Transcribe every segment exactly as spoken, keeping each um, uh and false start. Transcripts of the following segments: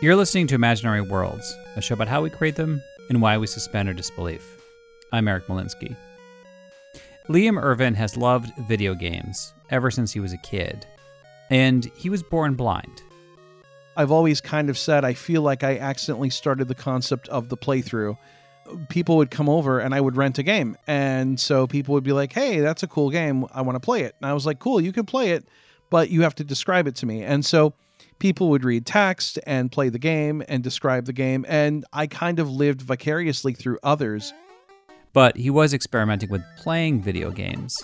You're listening to Imaginary Worlds, a show about how we create them and why we suspend our disbelief. I'm Eric Malinsky. Liam Irvin has loved video games ever since he was a kid, and he was born blind. I've always kind of said I feel like I accidentally started the concept of the playthrough. People would come over and I would rent a game, and so people would be like, hey, that's a cool game, I want to play it. And I was like, cool, you can play it, but you have to describe it to me. And so people would read text and play the game and describe the game, and I kind of lived vicariously through others. But he was experimenting with playing video games.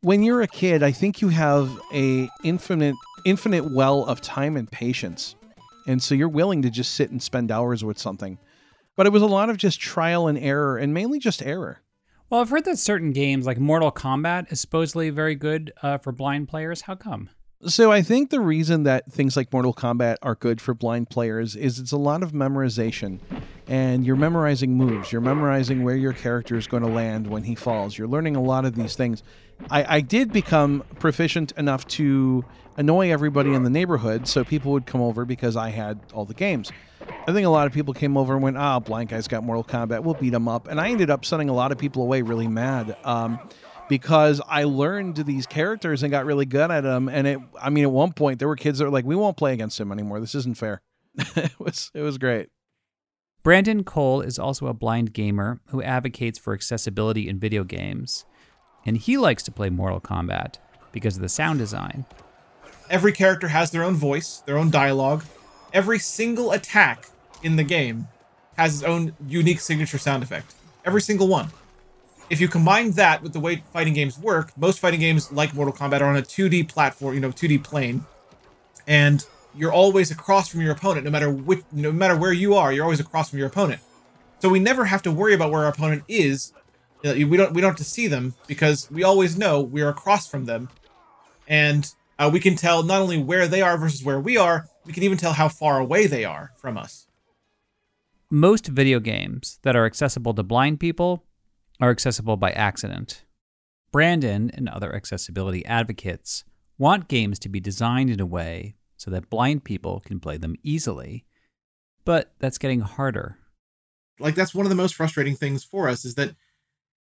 When you're a kid, I think you have a infinite, infinite well of time and patience. And so you're willing to just sit and spend hours with something. But it was a lot of just trial and error, and mainly just error. Well, I've heard that certain games like Mortal Kombat is supposedly very good uh, for blind players. How come? So I think the reason that things like Mortal Kombat are good for blind players is it's a lot of memorization, and you're memorizing moves. You're memorizing where your character is going to land when he falls. You're learning a lot of these things. I, I did become proficient enough to annoy everybody in the neighborhood, so people would come over because I had all the games. I think a lot of people came over and went, ah, oh, blind guy's got Mortal Kombat, we'll beat him up. And I ended up sending a lot of people away really mad. Um... Because I learned these characters and got really good at them. And it, I mean, at one point, there were kids that were like, we won't play against him anymore. This isn't fair. it was it was great. Brandon Cole is also a blind gamer who advocates for accessibility in video games. And he likes to play Mortal Kombat because of the sound design. Every character has their own voice, their own dialogue. Every single attack in the game has its own unique signature sound effect. Every single one. If you combine that with the way fighting games work, most fighting games like Mortal Kombat are on a two D platform, you know, two D plane, and you're always across from your opponent, no matter which, no matter where you are, you're always across from your opponent. So we never have to worry about where our opponent is. We don't we don't have to see them because we always know we are across from them, and uh, we can tell not only where they are versus where we are, we can even tell how far away they are from us. Most video games that are accessible to blind people are accessible by accident. Brandon and other accessibility advocates want games to be designed in a way so that blind people can play them easily, but that's getting harder. Like, that's one of the most frustrating things for us, is that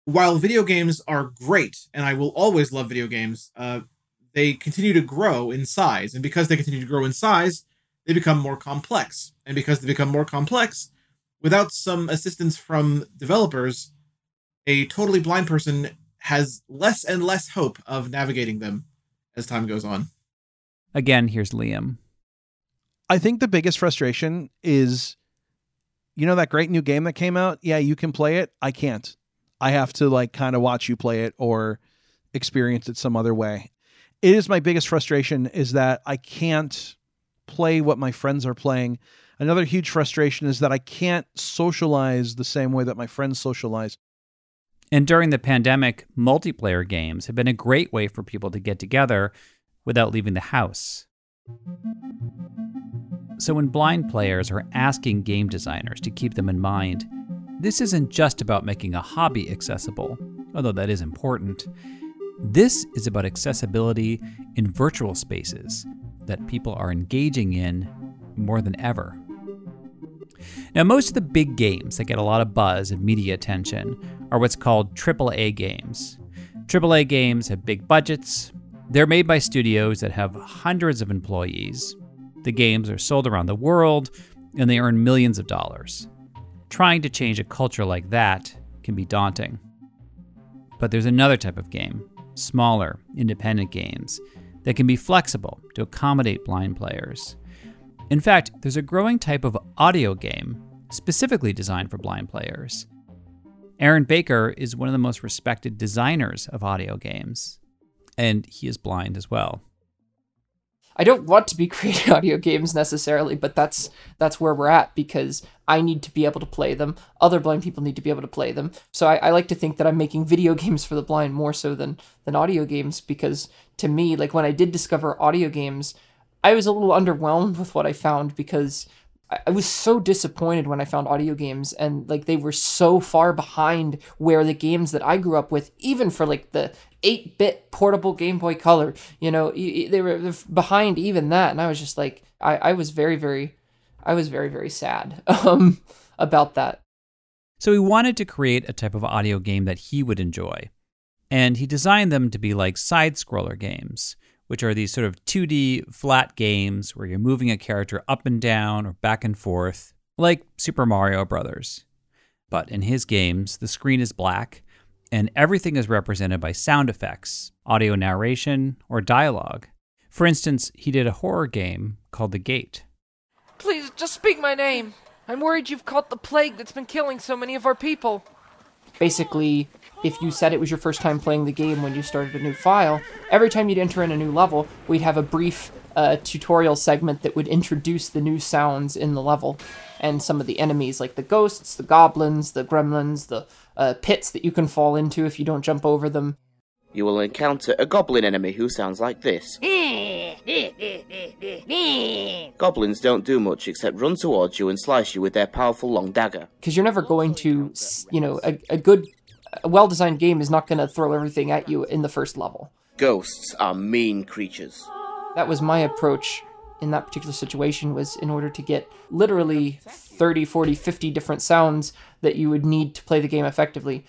while video games are great, and I will always love video games, uh, they continue to grow in size, and because they continue to grow in size, they become more complex. And because they become more complex, without some assistance from developers, a totally blind person has less and less hope of navigating them as time goes on. Again, here's Liam. I think the biggest frustration is, you know, that great new game that came out? Yeah, you can play it. I can't. I have to like kind of watch you play it or experience it some other way. It is my biggest frustration, is that I can't play what my friends are playing. Another huge frustration is that I can't socialize the same way that my friends socialize. And during the pandemic, multiplayer games have been a great way for people to get together without leaving the house. So when blind players are asking game designers to keep them in mind, this isn't just about making a hobby accessible, although that is important. This is about accessibility in virtual spaces that people are engaging in more than ever. Now, most of the big games that get a lot of buzz and media attention are what's called triple A games. triple A games have big budgets. They're made by studios that have hundreds of employees. The games are sold around the world, and they earn millions of dollars. Trying to change a culture like that can be daunting. But there's another type of game, smaller, independent games, that can be flexible to accommodate blind players. In fact, there's a growing type of audio game specifically designed for blind players. Aaron Baker is one of the most respected designers of audio games, and he is blind as well. I don't want to be creating audio games necessarily, but that's that's where we're at because I need to be able to play them. Other blind people need to be able to play them. So I, I like to think that I'm making video games for the blind more so than, than audio games because to me, like when I did discover audio games, I was a little underwhelmed with what I found because I, I was so disappointed when I found audio games and like they were so far behind where the games that I grew up with, even for like the eight-bit portable Game Boy Color, you know, they were behind even that. And I was just like, I, I was very, very, I was very, very sad um, about that. So he wanted to create a type of audio game that he would enjoy. And he designed them to be like side-scroller games, which are these sort of two D flat games where you're moving a character up and down or back and forth, like Super Mario Brothers. But in his games, the screen is black, and everything is represented by sound effects, audio narration, or dialogue. For instance, he did a horror game called The Gate. Please, just speak my name. I'm worried you've caught the plague that's been killing so many of our people. Basically, if you said it was your first time playing the game when you started a new file, every time you'd enter in a new level, we'd have a brief uh, tutorial segment that would introduce the new sounds in the level and some of the enemies, like the ghosts, the goblins, the gremlins, the Uh, pits that you can fall into if you don't jump over them. You will encounter a goblin enemy who sounds like this. Goblins don't do much except run towards you and slice you with their powerful long dagger. Because you're never going to, you know, a, a good, a well-designed game is not going to throw everything at you in the first level. Ghosts are mean creatures. That was my approach in that particular situation was in order to get literally thirty, forty, fifty different sounds that you would need to play the game effectively.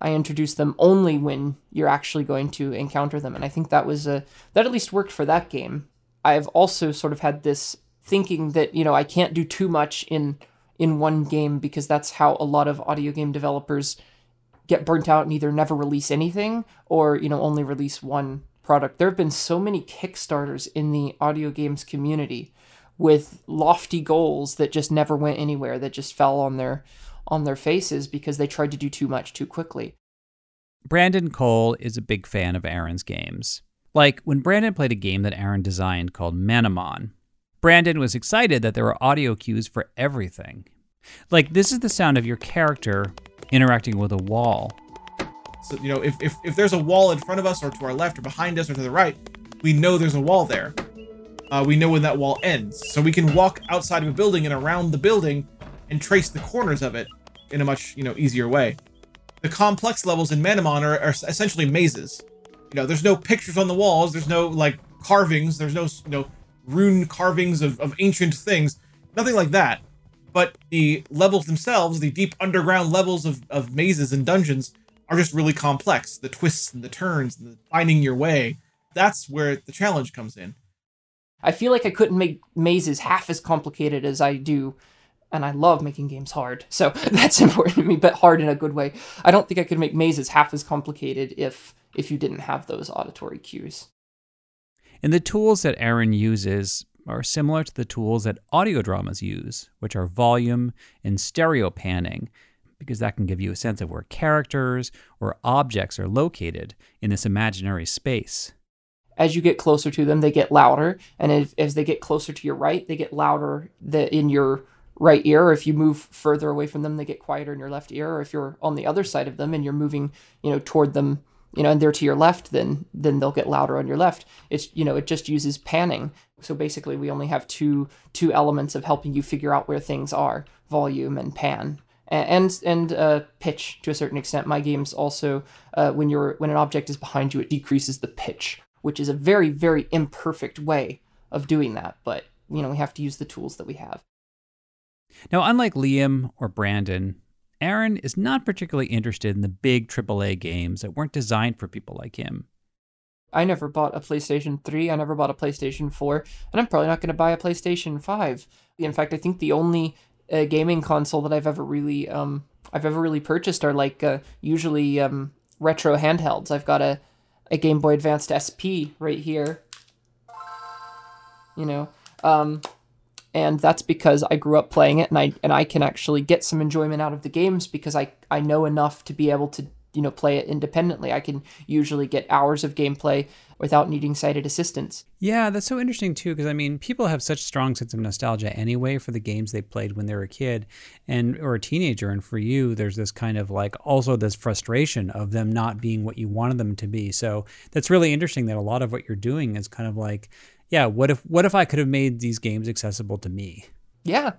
I introduce them only when you're actually going to encounter them. And I think that was a, that at least worked for that game. I've also sort of had this thinking that, you know, I can't do too much in, in one game because that's how a lot of audio game developers get burnt out and either never release anything or, you know, only release one product. There have been so many Kickstarters in the audio games community with lofty goals that just never went anywhere, that just fell on their on their faces because they tried to do too much too quickly. Brandon Cole is a big fan of Aaron's games. Like when Brandon played a game that Aaron designed called Manamon, Brandon was excited that there were audio cues for everything. Like this is the sound of your character interacting with a wall. So, you know, if, if if there's a wall in front of us or to our left or behind us or to the right, we know there's a wall there. Uh, we know when that wall ends. So we can walk outside of a building and around the building and trace the corners of it in a much, you know, easier way. The complex levels in Manamon are, are essentially mazes. You know, there's no pictures on the walls. There's no, like, carvings. There's no, you know, rune carvings of, of ancient things. Nothing like that. But the levels themselves, the deep underground levels of, of mazes and dungeons, are just really complex. The twists and the turns and the finding your way. That's where the challenge comes in. I feel like I couldn't make mazes half as complicated as I do. And I love making games hard. So that's important to me, but hard in a good way. I don't think I could make mazes half as complicated if if you didn't have those auditory cues. And the tools that Aaron uses are similar to the tools that audio dramas use, which are volume and stereo panning, because that can give you a sense of where characters or objects are located in this imaginary space. As you get closer to them, they get louder. And if, as they get closer to your right, they get louder the, in your right ear. Or if you move further away from them, they get quieter in your left ear. Or if you're on the other side of them and you're moving, you know, toward them, you know, and they're to your left, then then they'll get louder on your left. It's, you know, it just uses panning. So basically, we only have two two elements of helping you figure out where things are: volume and pan. And and uh, pitch to a certain extent. My games also, uh, when you're when an object is behind you, it decreases the pitch, which is a very, very imperfect way of doing that. But you know, we have to use the tools that we have. Now, unlike Liam or Brandon, Aaron is not particularly interested in the big triple A games that weren't designed for people like him. I never bought a PlayStation three. I never bought a PlayStation four. And I'm probably not going to buy a PlayStation five. In fact, I think the only uh, gaming console that I've ever really um, I've ever really purchased are like uh, usually um, retro handhelds. I've got a, a Game Boy Advance S P right here. You know, um, and that's because I grew up playing it, and I and I can actually get some enjoyment out of the games because I, I know enough to be able to, you know, play it independently. I can usually get hours of gameplay without needing sighted assistance. Yeah, that's so interesting too, because I mean, people have such strong sense of nostalgia anyway for the games they played when they were a kid and or a teenager. And for you, there's this kind of like also this frustration of them not being what you wanted them to be. So that's really interesting that a lot of what you're doing is kind of like, yeah, what if what if I could have made these games accessible to me? Yeah,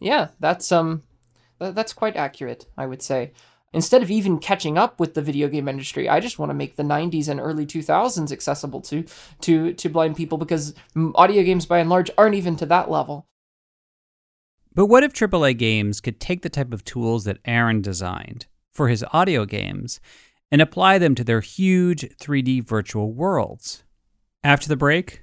yeah, that's um, th- that's quite accurate, I would say. Instead of even catching up with the video game industry, I just want to make the nineties and early two thousands accessible to to to blind people because audio games, by and large, aren't even to that level. But what if triple A games could take the type of tools that Aaron designed for his audio games and apply them to their huge three D virtual worlds? After the break,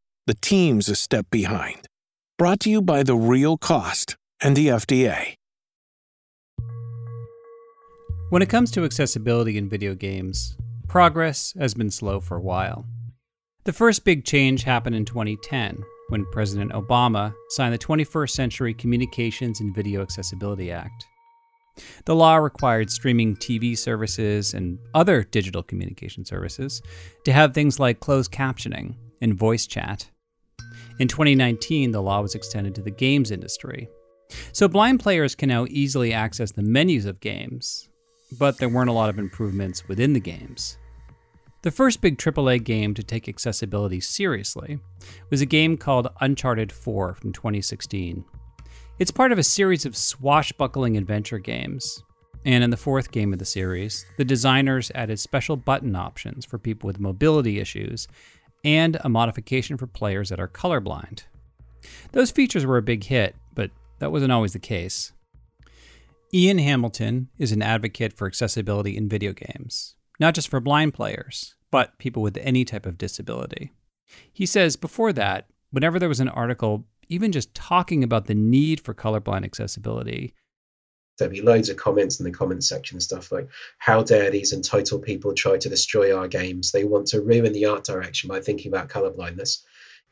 the team's a step behind. Brought to you by The Real Cost and the F D A. When it comes to accessibility in video games, progress has been slow for a while. The first big change happened in twenty ten, when President Obama signed the twenty-first century Communications and Video Accessibility Act. The law required streaming T V services and other digital communication services to have things like closed captioning and voice chat. In twenty nineteen, the law was extended to the games industry. So blind players can now easily access the menus of games, but there weren't a lot of improvements within the games. The first big triple A game to take accessibility seriously was a game called Uncharted four from twenty sixteen. It's part of a series of swashbuckling adventure games, and in the fourth game of the series, the designers added special button options for people with mobility issues and a modification for players that are colorblind. Those features were a big hit, but that wasn't always the case. Ian Hamilton is an advocate for accessibility in video games, not just for blind players, but people with any type of disability. He says before that, whenever there was an article even just talking about the need for colorblind accessibility, there'd be loads of comments in the comments section and stuff like, how dare these entitled people try to destroy our games? They want to ruin the art direction by thinking about colorblindness.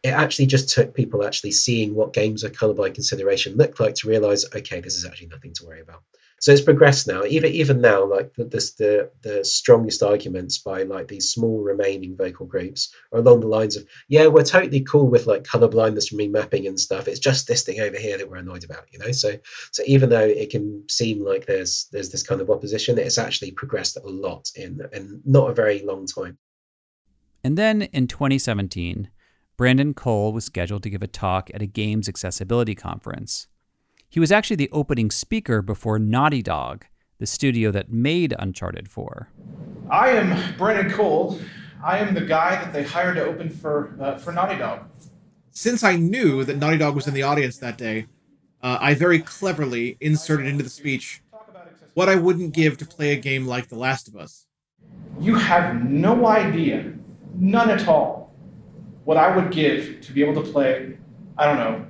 It actually just took people actually seeing what games of colorblind consideration look like to realize, okay, this is actually nothing to worry about. So it's progressed now. Even even now, like the, this, the the strongest arguments by like these small remaining vocal groups are along the lines of, yeah, we're totally cool with like colorblindness remapping and stuff. It's just this thing over here that we're annoyed about, you know. So so even though it can seem like there's there's this kind of opposition, it's actually progressed a lot in in not a very long time. And then in twenty seventeen, Brandon Cole was scheduled to give a talk at a games accessibility conference. He was actually the opening speaker before Naughty Dog, the studio that made Uncharted four. I am Brandon Cole. I am the guy that they hired to open for uh, for Naughty Dog. Since I knew that Naughty Dog was in the audience that day, uh, I very cleverly inserted into the speech what I wouldn't give to play a game like The Last of Us. You have no idea, none at all, what I would give to be able to play, I don't know,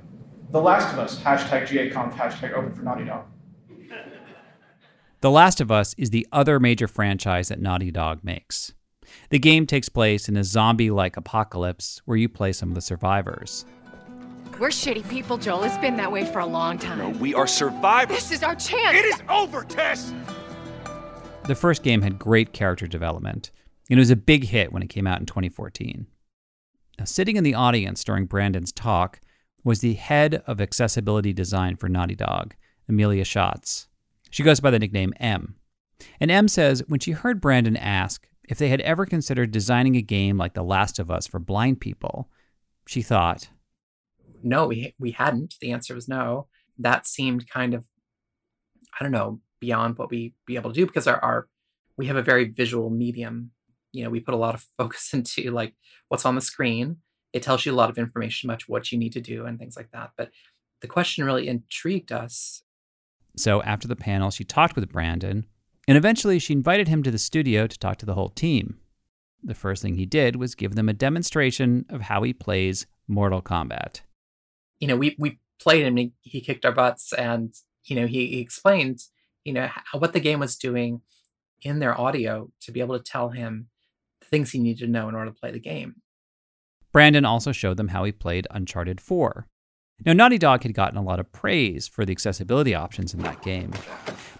The Last of Us, hashtag GAConf, hashtag open for Naughty Dog. The Last of Us is the other major franchise that Naughty Dog makes. The game takes place in a zombie-like apocalypse where you play some of the survivors. We're shitty people, Joel. It's been that way for a long time. No, we are survivors. This is our chance. It is over, Tess! The first game had great character development, and it was a big hit when it came out in twenty fourteen. Now, sitting in the audience during Brandon's talk was the head of accessibility design for Naughty Dog, Amelia Schatz. She goes by the nickname M. And M says when she heard Brandon ask if they had ever considered designing a game like The Last of Us for blind people, she thought, no, we we hadn't. The answer was no. That seemed kind of, I don't know, beyond what we'd be able to do because our, our we have a very visual medium. You know, we put a lot of focus into like what's on the screen. It tells you a lot of information about what you need to do and things like that. But the question really intrigued us. So after the panel, she talked with Brandon, and eventually she invited him to the studio to talk to the whole team. The first thing he did was give them a demonstration of how he plays Mortal Kombat. You know, we we played him, and he kicked our butts, and, you know, he, he explained, you know, how, what the game was doing in their audio to be able to tell him the things he needed to know in order to play the game. Brandon also showed them how he played Uncharted four. Now, Naughty Dog had gotten a lot of praise for the accessibility options in that game,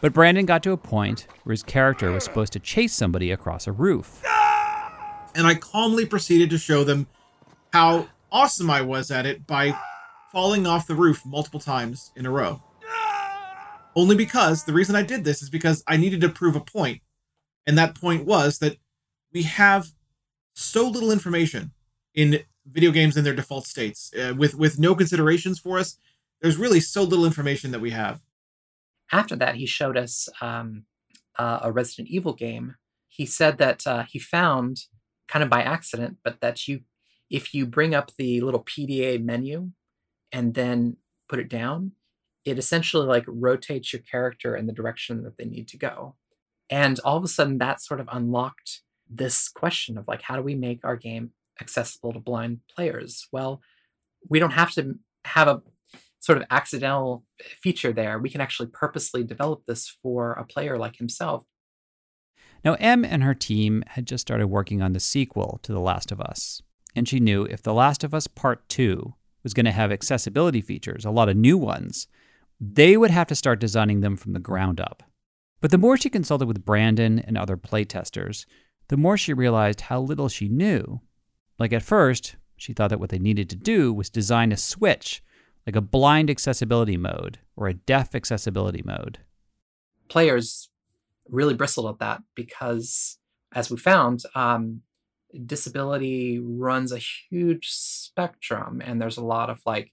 but Brandon got to a point where his character was supposed to chase somebody across a roof. And I calmly proceeded to show them how awesome I was at it by falling off the roof multiple times in a row. Only because the reason I did this is because I needed to prove a point. And that point was that we have so little information in video games in their default states. Uh, with, with no considerations for us, there's really so little information that we have. After that, he showed us um, uh, a Resident Evil game. He said that uh, he found, kind of by accident, but that you, if you bring up the little P D A menu and then put it down, it essentially like rotates your character in the direction that they need to go. And all of a sudden that sort of unlocked this question of like, how do we make our game accessible to blind players? Well, we don't have to have a sort of accidental feature there. We can actually purposely develop this for a player like himself. Now, M and her team had just started working on the sequel to The Last of Us, and she knew if The Last of Us Part two was going to have accessibility features, a lot of new ones, they would have to start designing them from the ground up. But the more she consulted with Brandon and other playtesters, the more she realized how little she knew. Like at first, she thought that what they needed to do was design a switch, like a blind accessibility mode or a deaf accessibility mode. Players really bristled at that because, as we found, um, disability runs a huge spectrum, and there's a lot of like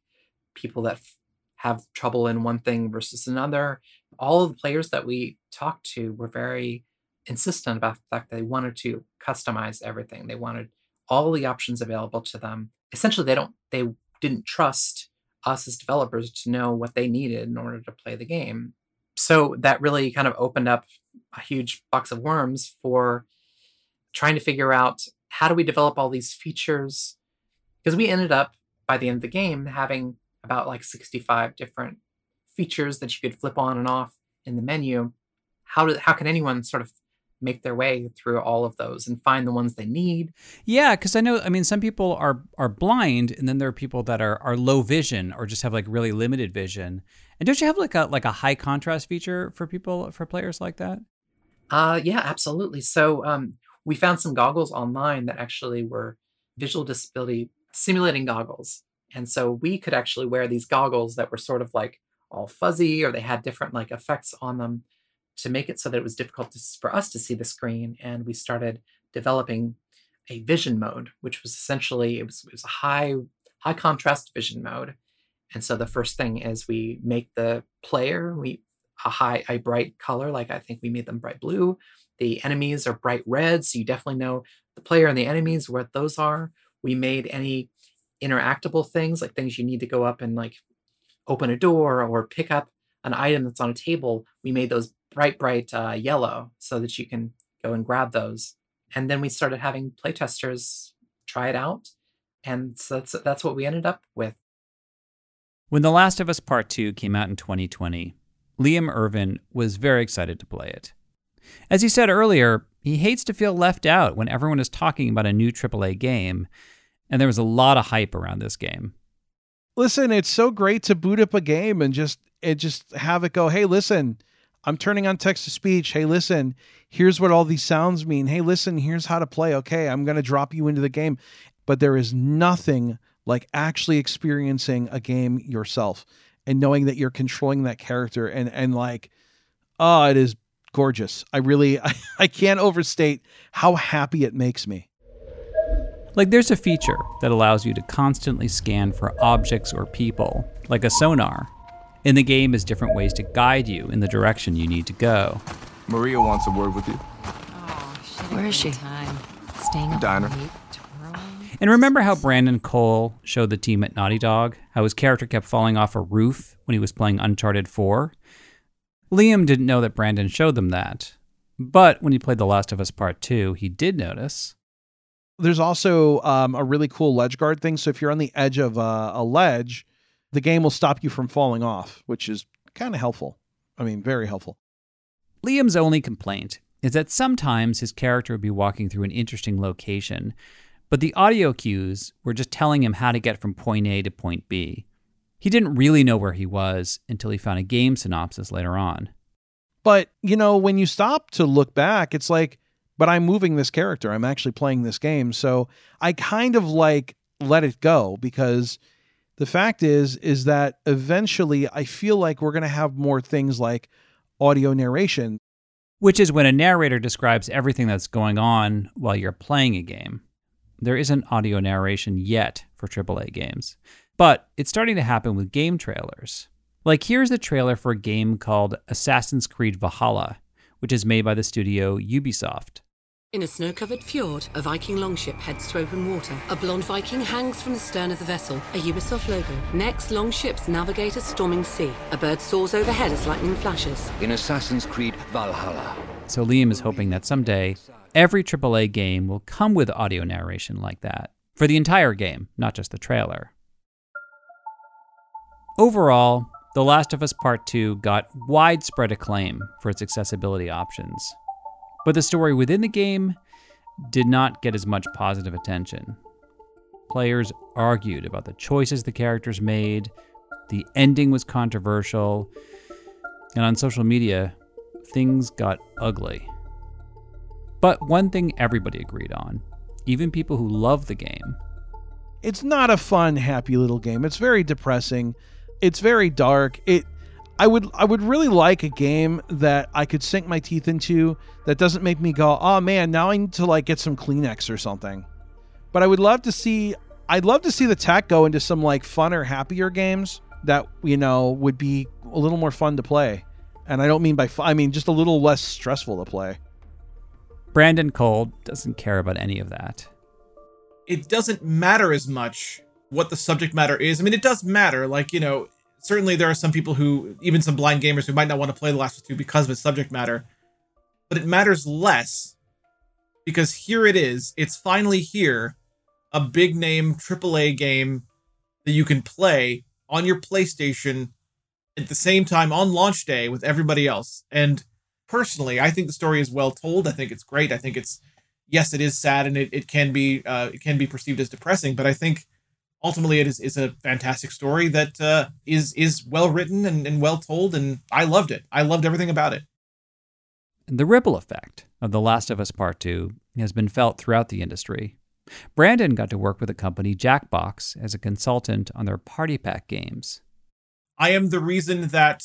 people that f- have trouble in one thing versus another. All of the players that we talked to were very insistent about the fact that they wanted to customize everything. They wanted all the options available to them. Essentially, they don't they didn't trust us as developers to know what they needed in order to play the game. So that really kind of opened up a huge box of worms for trying to figure out, how do we develop all these features? Because we ended up, by the end of the game, having about like sixty-five different features that you could flip on and off in the menu. How do, how can anyone sort of make their way through all of those and find the ones they need? Yeah, because I know, I mean, some people are are blind, and then there are people that are are low vision or just have like really limited vision. And don't you have like a like a high contrast feature for people, for players like that? Uh, yeah, absolutely. So, um, we found some goggles online that actually were visual disability simulating goggles. And so we could actually wear these goggles that were sort of like all fuzzy, or they had different like effects on them to make it so that it was difficult to, for us to see the screen. And we started developing a vision mode, which was essentially, it was, it was a high, high contrast vision mode. And so the first thing is we make the player, we a high, a bright color. Like I think we made them bright blue. The enemies are bright red, so you definitely know the player and the enemies, what those are. We made any interactable things, like things you need to go up and like open a door or pick up an item that's on a table. We made those bright, bright uh, yellow so that you can go and grab those. And then we started having playtesters try it out. And so that's, that's what we ended up with. When The Last of Us Part two came out in twenty twenty, Liam Irvin was very excited to play it. As he said earlier, He hates to feel left out when everyone is talking about a new triple A game, and there was a lot of hype around this game. Listen, it's so great to boot up a game and just and just have it go, hey, listen, I'm turning on text-to-speech. Hey, listen, here's what all these sounds mean. Hey, listen, here's how to play. Okay, I'm going to drop you into the game. But there is nothing like actually experiencing a game yourself and knowing that you're controlling that character and, and like, oh, it is gorgeous. I really, I, I can't overstate how happy it makes me. Like, there's a feature that allows you to constantly scan for objects or people, like a sonar. In the game is different ways to guide you in the direction you need to go. Maria wants a word with you. Oh, shit. Where is she? Time. Staying up diner. And remember how Brandon Cole showed the team at Naughty Dog how his character kept falling off a roof when he was playing Uncharted four? Liam didn't know that Brandon showed them that. But when he played The Last of Us Part two, he did notice. There's also um, a really cool ledge guard thing. So if you're on the edge of a, a ledge, the game will stop you from falling off, which is kind of helpful. I mean, very helpful. Liam's only complaint is that sometimes his character would be walking through an interesting location, but the audio cues were just telling him how to get from point A to point B. He didn't really know where he was until he found a game synopsis later on. But, you know, when you stop to look back, it's like, but I'm moving this character. I'm actually playing this game. So I kind of like let it go, because the fact is, is that eventually I feel like we're going to have more things like audio narration. Which is when a narrator describes everything that's going on while you're playing a game. There isn't audio narration yet for triple A games, but it's starting to happen with game trailers. Like, here's the trailer for a game called Assassin's Creed Valhalla, which is made by the studio Ubisoft. In a snow-covered fjord, a Viking longship heads to open water. A blonde Viking hangs from the stern of the vessel, a Ubisoft logo. Next, longship's navigator storming sea. A bird soars overhead as lightning flashes. In Assassin's Creed Valhalla. So Liam is hoping that someday, every triple A game will come with audio narration like that. For the entire game, not just the trailer. Overall, The Last of Us Part two got widespread acclaim for its accessibility options. But the story within the game did not get as much positive attention. Players argued about the choices the characters made, the ending was controversial, and on social media, things got ugly. But one thing everybody agreed on, even people who love the game. It's not a fun, happy little game. It's very depressing. It's very dark. It I would I would really like a game that I could sink my teeth into that doesn't make me go, oh man, now I need to like get some Kleenex or something. But I would love to see I'd love to see the tech go into some like fun or happier games that, you know, would be a little more fun to play. And I don't mean by fun, I mean just a little less stressful to play. Brandon Cole doesn't care about any of that. It doesn't matter as much what the subject matter is. I mean, it does matter. Like, you know, certainly there are some people who, even some blind gamers who might not want to play The Last of Us two because of its subject matter, but it matters less because here it is. It's finally here, a big name triple A game that you can play on your PlayStation at the same time on launch day with everybody else. And personally, I think the story is well told. I think it's great. I think it's, yes, it is sad and it, it can be, uh, it can be perceived as depressing, but I think ultimately, it is, is a fantastic story that uh, is is well-written and, and well-told, and I loved it. I loved everything about it. The ripple effect of The Last of Us Part two has been felt throughout the industry. Brandon got to work with the company Jackbox as a consultant on their Party Pack games. I am the reason that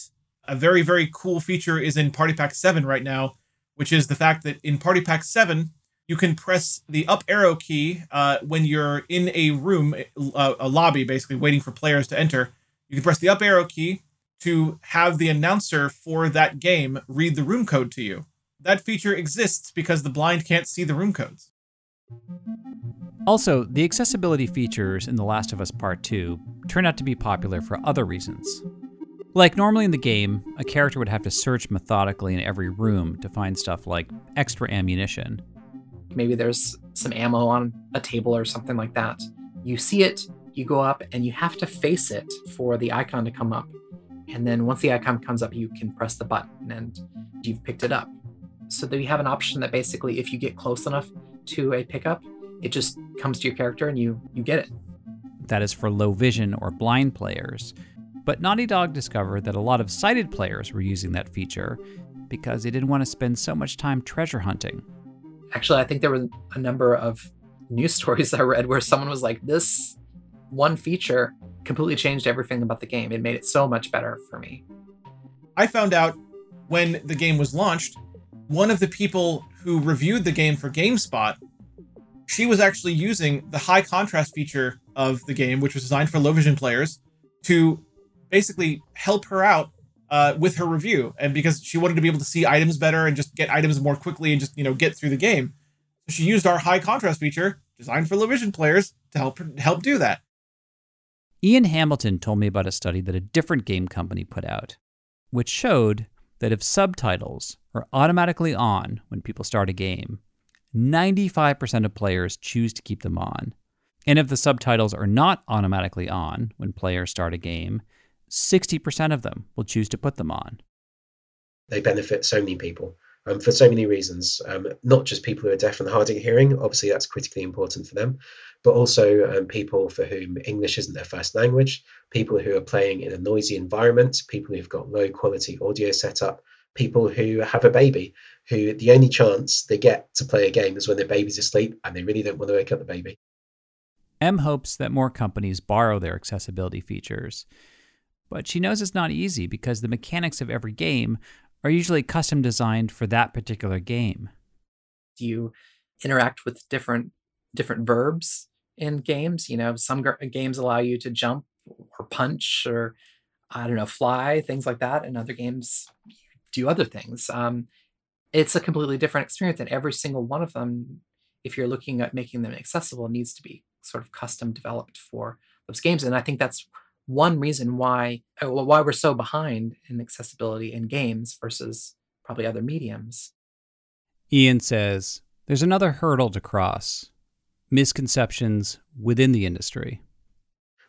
a very, very cool feature is in Party Pack seven right now, whiwhich is the fact that in Party Pack seven, you can press the up arrow key uh, when you're in a room, a, a lobby, basically waiting for players to enter. You can press the up arrow key to have the announcer for that game read the room code to you. That feature exists because the blind can't see the room codes. Also, the accessibility features in The Last of Us Part two turn out to be popular for other reasons. Like, normally in the game, a character would have to search methodically in every room to find stuff like extra ammunition. Maybe there's some ammo on a table or something like that. You see it, you go up, and you have to face it for the icon to come up. And then once the icon comes up, you can press the button and you've picked it up. so that we have an option that basically if you get close enough to a pickup, it just comes to your character and you you get it. That is for low vision or blind players. But Naughty Dog discovered that a lot of sighted players were using that feature because they didn't want to spend so much time treasure hunting. Actually, I think there were a number of news stories I read where someone was like, this one feature completely changed everything about the game. It made it so much better for me. I found out when the game was launched, one of the people who reviewed the game for GameSpot, she was actually using the high contrast feature of the game, which was designed for low vision players, to basically help her out uh, with her review. And because she wanted to be able to see items better and just get items more quickly and just, you know, get through the game. So she used our high contrast feature designed for low vision players to help her, help do that. Ian Hamilton told me about a study that a different game company put out, which showed that if subtitles are automatically on when people start a game, ninety-five percent of players choose to keep them on. And if the subtitles are not automatically on when players start a game, sixty percent of them will choose to put them on. They benefit so many people um, for so many reasons, um, not just people who are deaf and hard of hearing, obviously that's critically important for them, but also um, people for whom English isn't their first language, people who are playing in a noisy environment, people who've got low quality audio setup, people who have a baby, who the only chance they get to play a game is when their baby's asleep and they really don't want to wake up the baby. M hopes that more companies borrow their accessibility features, but she knows it's not easy because the mechanics of every game are usually custom designed for that particular game. You interact with different different verbs in games. You know, some g- games allow you to jump or punch or, I don't know, fly, things like that. And other games do other things. Um, it's a completely different experience, and every single one of them, if you're looking at making them accessible, needs to be sort of custom developed for those games. And I think that's one reason why why we're so behind in accessibility in games versus probably other mediums. Ian says there's another hurdle to cross: misconceptions within the industry.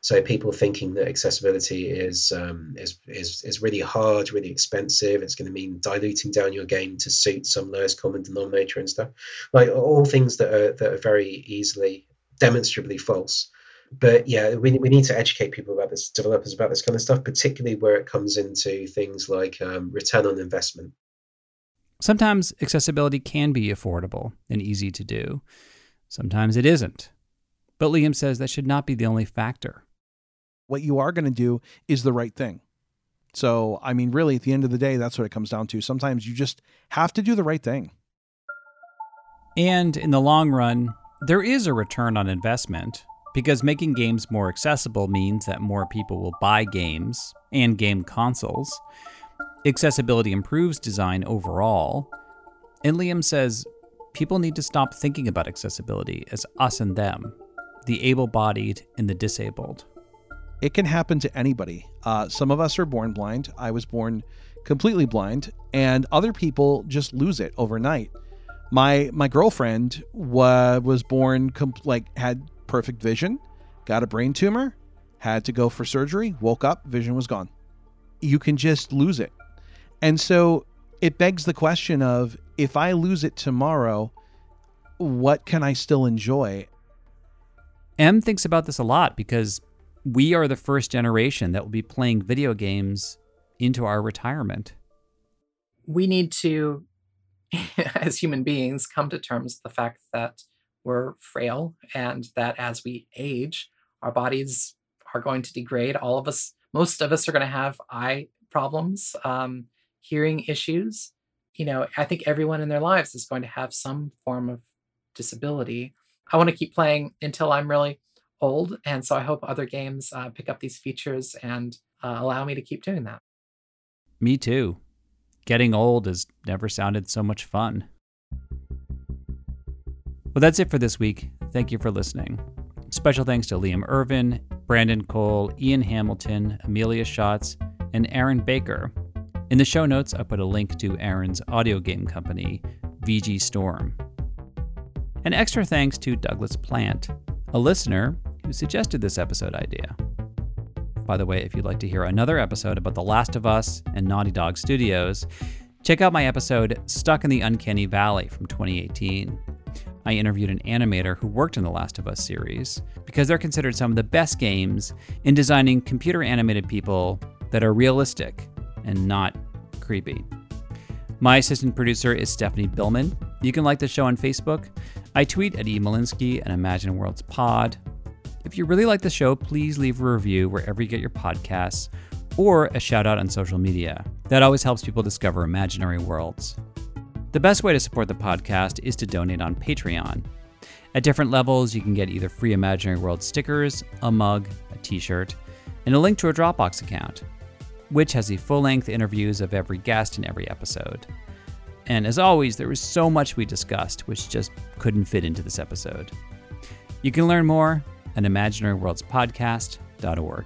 So people thinking that accessibility is um, is is is really hard, really expensive. It's going to mean diluting down your game to suit some lowest common denominator and stuff, like all things that are that are very easily demonstrably false. But yeah, we we need to educate people about this, developers about this kind of stuff, particularly where it comes into things like um, return on investment. Sometimes accessibility can be affordable and easy to do. Sometimes it isn't. But Liam says that should not be the only factor. What you are going to do is the right thing. So, I mean, really, at the end of the day, that's what it comes down to. Sometimes you just have to do the right thing. And in the long run, there is a return on investment, because making games more accessible means that more people will buy games and game consoles. Accessibility improves design overall. And Liam says people need to stop thinking about accessibility as us and them, the able-bodied and the disabled. It can happen to anybody. Uh, some of us are born blind. I was born completely blind, and other people just lose it overnight. My my girlfriend wa- was born comp- like had perfect vision, got a brain tumor, had to go for surgery, woke up, vision was gone. You can just lose it. And so it begs the question of, if I lose it tomorrow, what can I still enjoy? M thinks about this a lot because we are the first generation that will be playing video games into our retirement. We need to, as human beings, come to terms with the fact that we're frail and that as we age, our bodies are going to degrade. All of us, most of us are going to have eye problems, um, hearing issues. You know, I think everyone in their lives is going to have some form of disability. I want to keep playing until I'm really old. And so I hope other games uh, pick up these features and uh, allow me to keep doing that. Me too. Getting old has never sounded so much fun. Well, that's it for this week. Thank you for listening. Special thanks to Liam Irvin, Brandon Cole, Ian Hamilton, Amelia Schatz, and Aaron Baker. In the show notes, I put a link to Aaron's audio game company, V G Storm. And extra thanks to Douglas Plant, a listener who suggested this episode idea. By the way, if you'd like to hear another episode about The Last of Us and Naughty Dog Studios, Check out my episode, Stuck in the Uncanny Valley from twenty eighteen. I interviewed an animator who worked in the Last of Us series because they're considered some of the best games in designing computer animated people that are realistic and not creepy. My assistant producer is Stephanie Billman. You can like the show on Facebook. I tweet at E. Malinsky and Imaginary Worlds Pod. If you really like the show, please leave a review wherever you get your podcasts or a shout out on social media. That always helps people discover Imaginary Worlds. The best way to support the podcast is to donate on Patreon. At different levels, you can get either free Imaginary World stickers, a mug, a t-shirt, and a link to a Dropbox account, which has the full-length interviews of every guest in every episode. And as always, there was so much we discussed, which just couldn't fit into this episode. You can learn more at imaginary worlds podcast dot org.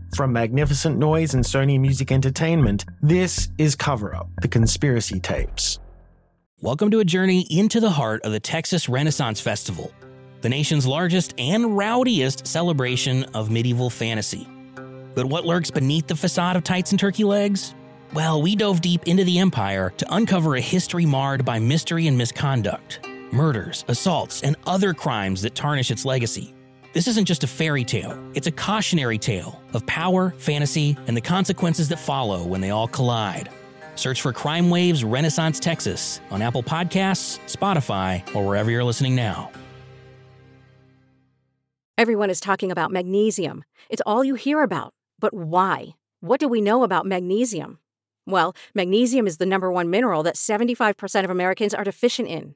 From Magnificent Noise and Sony Music Entertainment, this is Cover Up, The Conspiracy Tapes. Welcome to a journey into the heart of the Texas Renaissance Festival, the nation's largest and rowdiest celebration of medieval fantasy. But what lurks beneath the facade of tights and turkey legs? Well, we dove deep into the empire to uncover a history marred by mystery and misconduct. Murders, assaults, and other crimes that tarnish its legacy. This isn't just a fairy tale, it's a cautionary tale of power, fantasy, and the consequences that follow when they all collide. Search for Crime Waves Renaissance Texas on Apple Podcasts, Spotify, or wherever you're listening now. Everyone is talking about magnesium. It's all you hear about. But why? What do we know about magnesium? Well, magnesium is the number one mineral that seventy-five percent of Americans are deficient in.